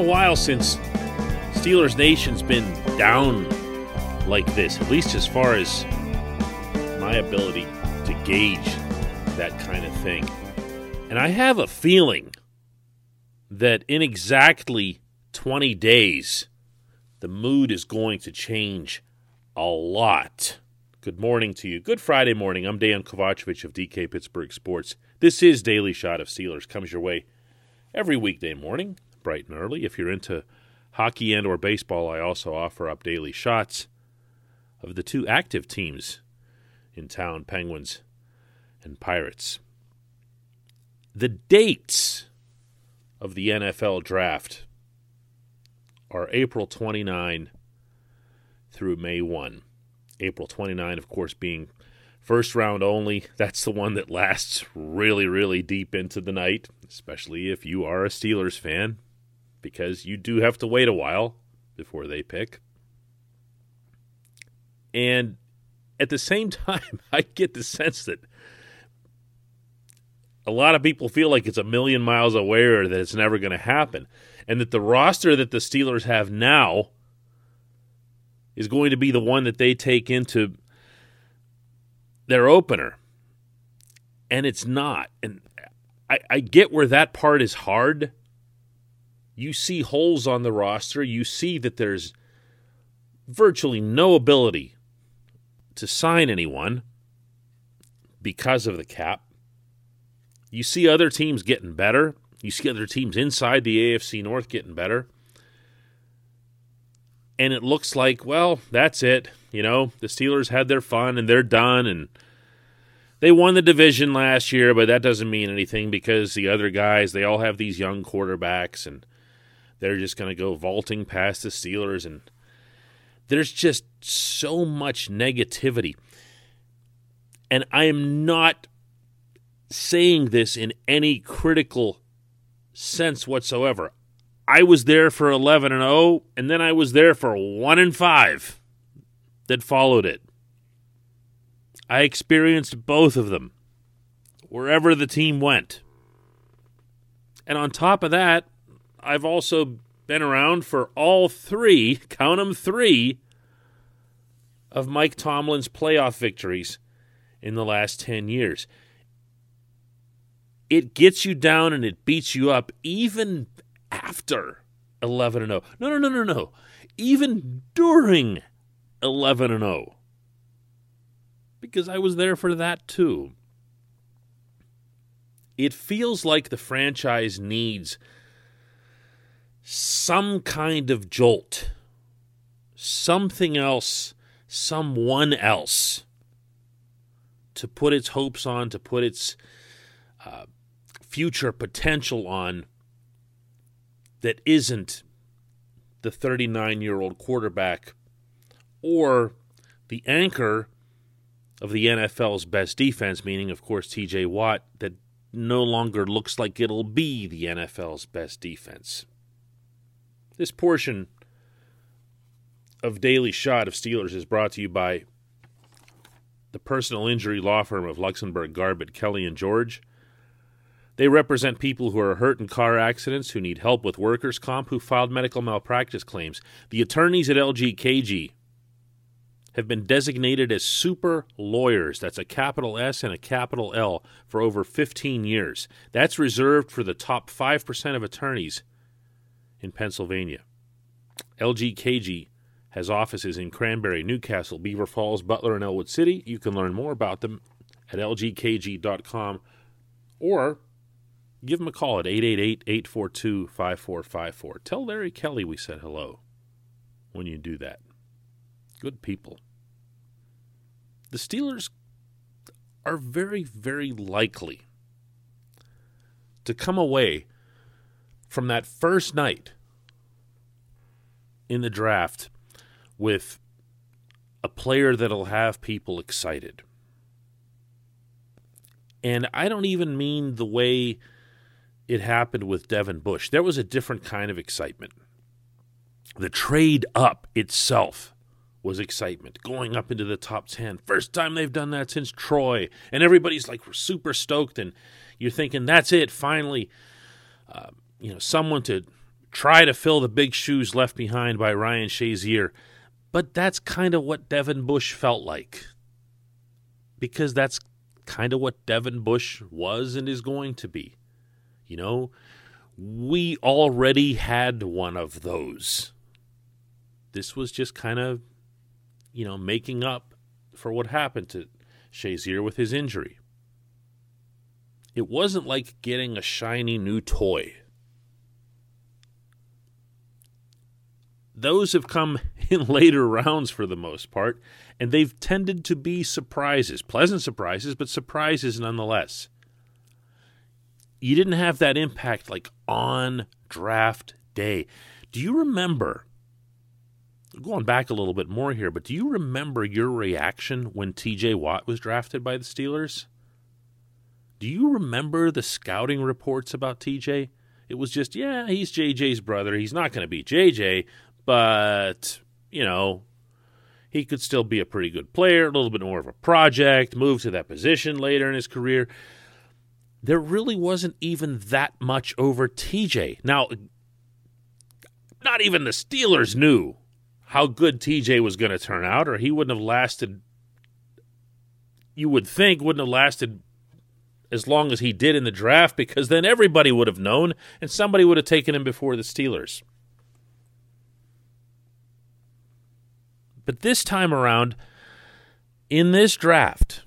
a while since Steelers Nation's been down like this, at least as far as my ability to gauge that kind of thing. And I have a feeling that in exactly 20 days, the mood is going to change a lot. Good morning to you. Good Friday morning. I'm Dan Kovacevic of DK Pittsburgh Sports. This is Daily Shot of Steelers. Comes your way every weekday morning, bright and early. If you're into hockey and or baseball, I also offer up daily shots of the two active teams in town, Penguins and Pirates. The dates of the NFL draft are April 29 through May 1. April 29, of course, being first round only. That's the one that lasts really, really deep into the night, especially if you are a Steelers fan, because you do have to wait a while before they pick. And at the same time, I get the sense that a lot of people feel like it's a million miles away or that it's never going to happen, and that the roster that the Steelers have now is going to be the one that they take into their opener. And it's not. And I get where that part is hard. You see holes on the roster. You see that there's virtually no ability to sign anyone because of the cap. You see other teams getting better. You see other teams inside the AFC North getting better. And it looks like, well, that's it. You know, the Steelers had their fun and they're done. And they won the division last year, but that doesn't mean anything because the other guys, they all have these young quarterbacks and they're just going to go vaulting past the Steelers. And there's just so much negativity. And I am not saying this in any critical sense whatsoever. I was there for 11-0, and then I was there for 1-5 that followed it. I experienced both of them, wherever the team went. And on top of that, I've also been around for all three, count them three, of Mike Tomlin's playoff victories in the last 10 years. It gets you down and it beats you up, even after 11-0. No. Even during 11-0. Because I was there for that too. It feels like the franchise needs some kind of jolt. Something else, someone else to put its hopes on, to put its future potential on, that isn't the 39-year-old quarterback or the anchor of the NFL's best defense, meaning, of course, T.J. Watt, that no longer looks like it'll be the NFL's best defense. This portion of Daily Shot of Steelers is brought to you by the personal injury law firm of Luxembourg, Garbutt, Kelly & George. They represent people who are hurt in car accidents, who need help with workers' comp, who filed medical malpractice claims. The attorneys at LGKG have been designated as super lawyers. That's a capital S and a capital L for over 15 years. That's reserved for the top 5% of attorneys in Pennsylvania. LGKG has offices in Cranberry, Newcastle, Beaver Falls, Butler, and Elwood City. You can learn more about them at lgkg.com or give them a call at 888-842-5454. Tell Larry Kelly we said hello when you do that. Good people. The Steelers are very, very likely to come away from that first night in the draft with a player that'll have people excited. And I don't even mean the way it happened with Devin Bush. There was a different kind of excitement. The trade up itself was excitement. Going up into the top 10. First time they've done that since Troy. And everybody's like super stoked. And you're thinking, that's it, finally. Someone to try to fill the big shoes left behind by Ryan Shazier. But that's kind of what Devin Bush felt like, because that's kind of what Devin Bush was and is going to be. You know, we already had one of those. This was just kind of, you know, making up for what happened to Shazier with his injury. It wasn't like getting a shiny new toy. Those have come in later rounds for the most part, and they've tended to be surprises. Pleasant surprises, but surprises nonetheless. You didn't have that impact like on draft day. Do you remember, going back a little bit more here, but do you remember your reaction when T.J. Watt was drafted by the Steelers? Do you remember the scouting reports about T.J.? It was just, yeah, he's J.J.'s brother. He's not going to be J.J., but, you know, he could still be a pretty good player, a little bit more of a project, move to that position later in his career. There really wasn't even that much over T.J. Now, not even the Steelers knew how good T.J. was going to turn out, or he wouldn't have lasted, you would think, wouldn't have lasted as long as he did in the draft, because then everybody would have known, and somebody would have taken him before the Steelers. But this time around, in this draft,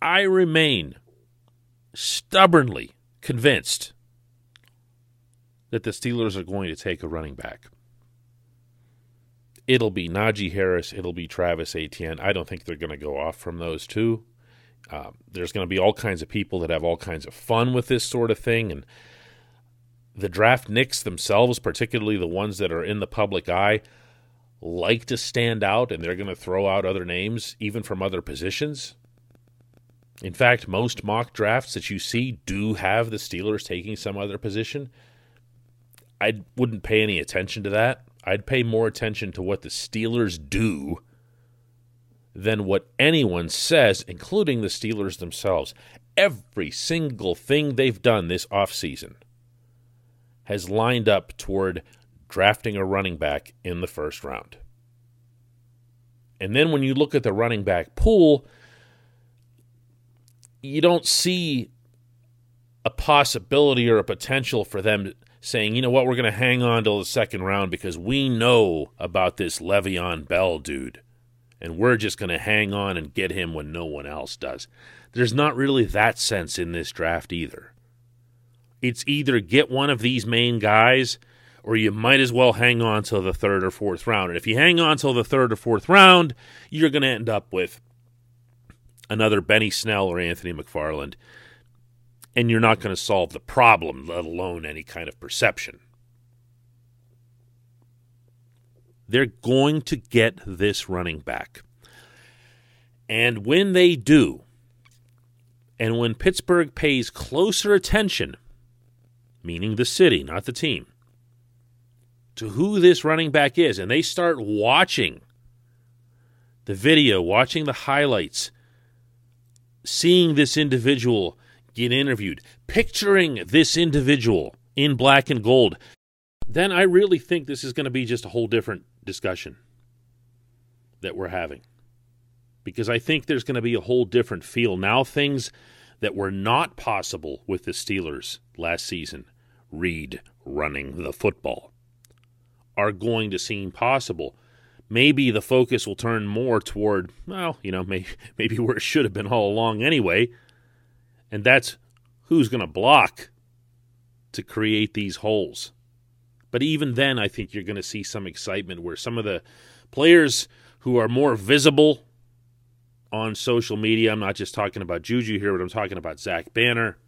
I remain stubbornly convinced that the Steelers are going to take a running back. It'll be Najee Harris. It'll be Travis Etienne. I don't think they're going to go off from those two. There's going to be all kinds of people that have all kinds of fun with this sort of thing. And the draft nicks themselves, particularly the ones that are in the public eye, like to stand out, and they're going to throw out other names, even from other positions. In fact, most mock drafts that you see do have the Steelers taking some other position. I wouldn't pay any attention to that. I'd pay more attention to what the Steelers do than what anyone says, including the Steelers themselves. Every single thing they've done this offseason has lined up toward drafting a running back in the first round. And then when you look at the running back pool, you don't see a possibility or a potential for them saying, you know what, we're going to hang on till the second round because we know about this Le'Veon Bell dude, and we're just going to hang on and get him when no one else does. There's not really that sense in this draft either. It's either get one of these main guys, or you might as well hang on till the third or fourth round. And if you hang on till the third or fourth round, you're going to end up with another Benny Snell or Anthony McFarland, and you're not going to solve the problem, let alone any kind of perception. They're going to get this running back. And when they do, and when Pittsburgh pays closer attention, meaning the city, not the team, to who this running back is, and they start watching the video, watching the highlights, seeing this individual get interviewed, picturing this individual in black and gold, then I really think this is going to be just a whole different discussion that we're having, because I think there's going to be a whole different feel. Now, things that were not possible with the Steelers last season, Reed running the football, are going to seem possible. Maybe the focus will turn more toward, well, you know, maybe where it should have been all along anyway, and that's who's going to block to create these holes. But even then, I think you're going to see some excitement where some of the players who are more visible on social media, I'm not just talking about Juju here, but I'm talking about Zach Banner,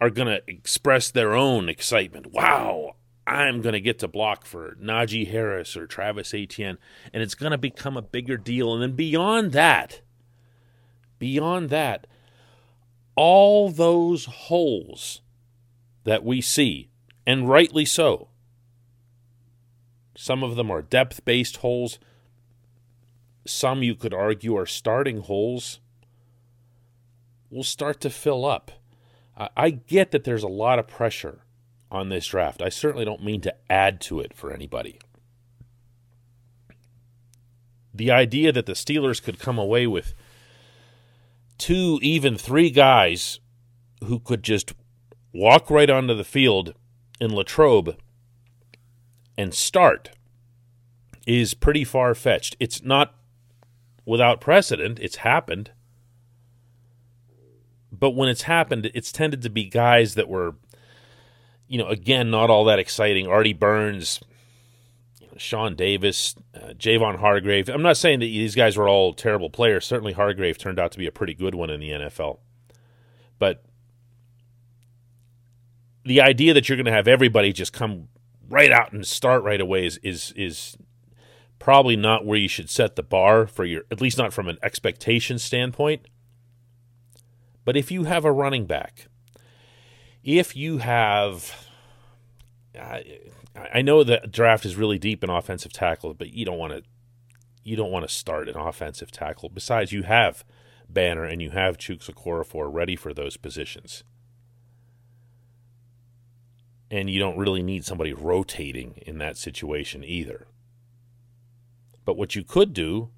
are going to express their own excitement. Wow, I'm going to get to block for Najee Harris or Travis Etienne, and it's going to become a bigger deal. And then beyond that, all those holes that we see, and rightly so. Some of them are depth-based holes. Some, you could argue, are starting holes. Will start to fill up. I get that there's a lot of pressure on this draft. I certainly don't mean to add to it for anybody. The idea that the Steelers could come away with two, even three guys who could just walk right onto the field in Latrobe and start is pretty far-fetched. It's not without precedent. It's happened. But when it's happened, it's tended to be guys that were, you know, again, not all that exciting. Artie Burns, Sean Davis, Javon Hargrave. I'm not saying that these guys were all terrible players. Certainly Hargrave turned out to be a pretty good one in the NFL. But the idea that you're going to have everybody just come right out and start right away is probably not where you should set the bar for your, at least not from an expectation standpoint. But if you have a running back, if you have... I know the draft is really deep in offensive tackle, but you don't want to start an offensive tackle. Besides, you have Banner and you have Chuksa Korofor ready for those positions. And you don't really need somebody rotating in that situation either. But what you could do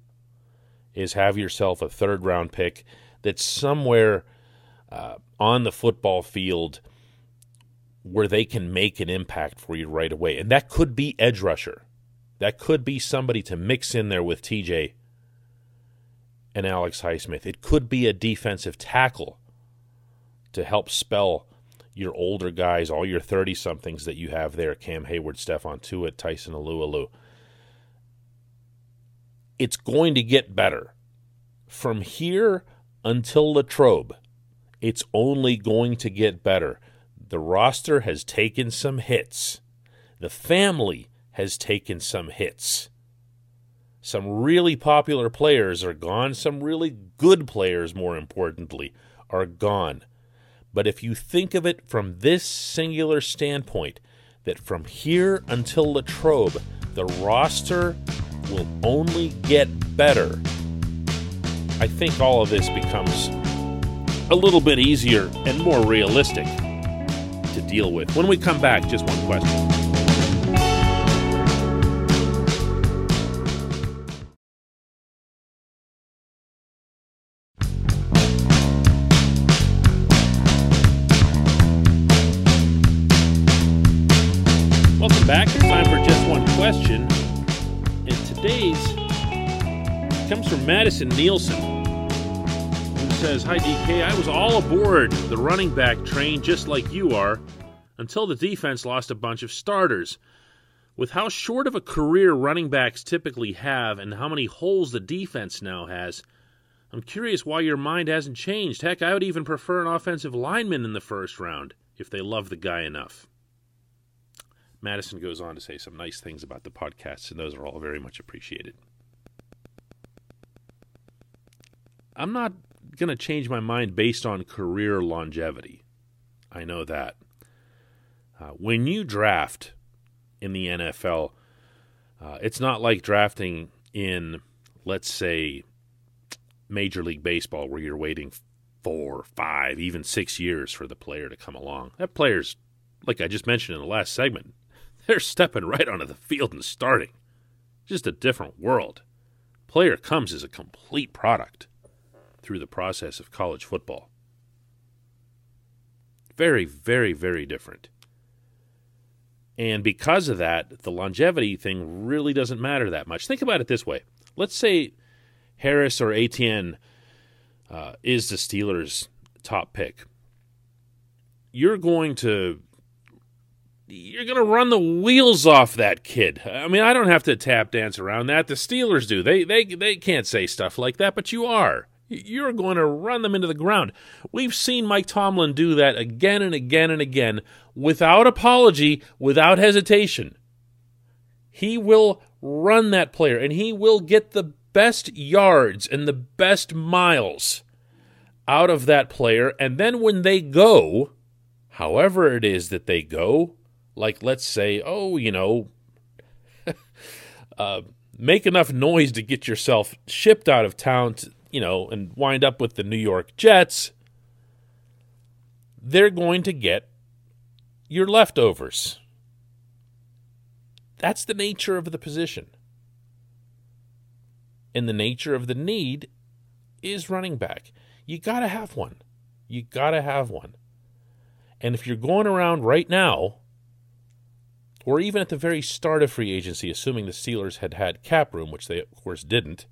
is have yourself a third-round pick that's somewhere on the football field where they can make an impact for you right away. And that could be edge rusher. That could be somebody to mix in there with T.J. and Alex Highsmith. It could be a defensive tackle to help spell your older guys, all your 30-somethings that you have there, Cam Hayward, Stephon Tuitt, Tyson Alualu. It's going to get better. From here until Latrobe, it's only going to get better. The roster has taken some hits. The family has taken some hits. Some really popular players are gone. Some really good players, more importantly, are gone. But if you think of it from this singular standpoint, that from here until Latrobe, the roster will only get better, I think all of this becomes a little bit easier and more realistic to deal with. When we come back, just one question. Welcome back. It's time for Just One Question. And today's comes from Madison Nielsen, says, "Hi DK, I was all aboard the running back train just like you are until the defense lost a bunch of starters. With how short of a career running backs typically have and how many holes the defense now has, I'm curious why your mind hasn't changed. Heck, I would even prefer an offensive lineman in the first round if they love the guy enough." Madison goes on to say some nice things about the podcasts, and those are all very much appreciated. I'm not going to change my mind based on career longevity. I know that. When you draft in the NFL, it's not like drafting in, let's say, Major League Baseball, where you're waiting 4, 5, even 6 years for the player to come along. That player's, like I just mentioned in the last segment, they're stepping right onto the field and starting. Just a different world. Player comes as a complete product through the process of college football. Very, very, very different. And because of that, the longevity thing really doesn't matter that much. Think about it this way. Let's say Harris or Etienne is the Steelers' top pick. You're going to run the wheels off that kid. I mean, I don't have to tap dance around that. The Steelers do. They can't say stuff like that, but you are. You're going to run them into the ground. We've seen Mike Tomlin do that again and again and again without apology, without hesitation. He will run that player, and he will get the best yards and the best miles out of that player. And then when they go, however it is that they go, like let's say, make enough noise to get yourself shipped out of town to, and wind up with the New York Jets, they're going to get your leftovers. That's the nature of the position. And the nature of the need is running back. You got to have one. You got to have one. And if you're going around right now, or even at the very start of free agency, assuming the Steelers had had cap room, which they, of course, didn't,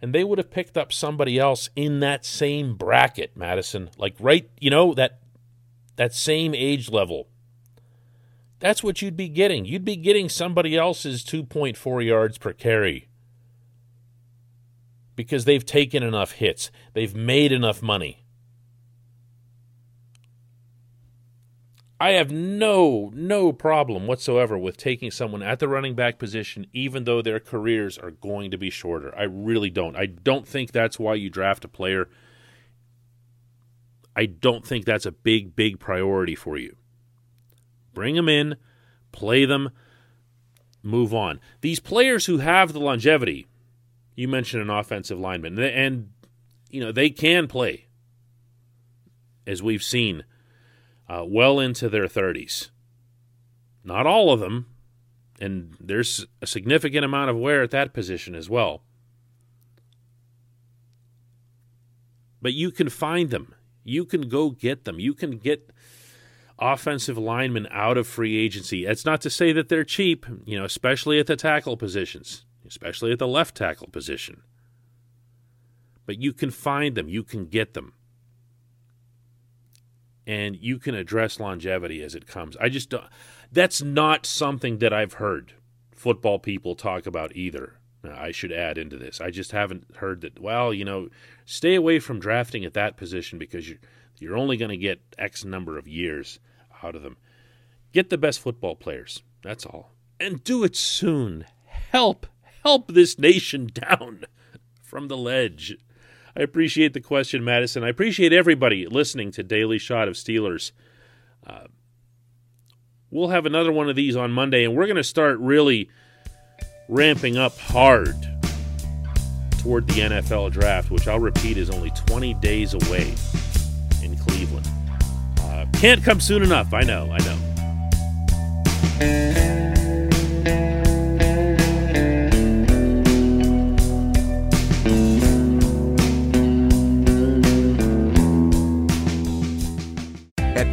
and they would have picked up somebody else in that same bracket, Madison, like right, you know, that same age level. That's what you'd be getting. You'd be getting somebody else's 2.4 yards per carry because they've taken enough hits. They've made enough money. I have no problem whatsoever with taking someone at the running back position, even though their careers are going to be shorter. I really don't. I don't think that's why you draft a player. I don't think that's a big priority for you. Bring them in, play them, move on. These players who have the longevity, you mentioned an offensive lineman, and you know they can play, as we've seen, well into their 30s. Not all of them, and there's a significant amount of wear at that position as well. But you can find them. You can go get them. You can get offensive linemen out of free agency. That's not to say that they're cheap, you know, especially at the tackle positions, especially at the left tackle position. But you can find them. You can get them. And you can address longevity as it comes. I just don't. That's not something that I've heard football people talk about either. I should add into this. I just haven't heard that. Well, you know, stay away from drafting at that position because you're only going to get X number of years out of them. Get the best football players. That's all, and do it soon. Help this nation down from the ledge. I appreciate the question, Madison. I appreciate everybody listening to Daily Shot of Steelers. We'll have another one of these on Monday, and we're going to start really ramping up hard toward the NFL draft, which I'll repeat is only 20 days away in Cleveland. Can't come soon enough. I know. At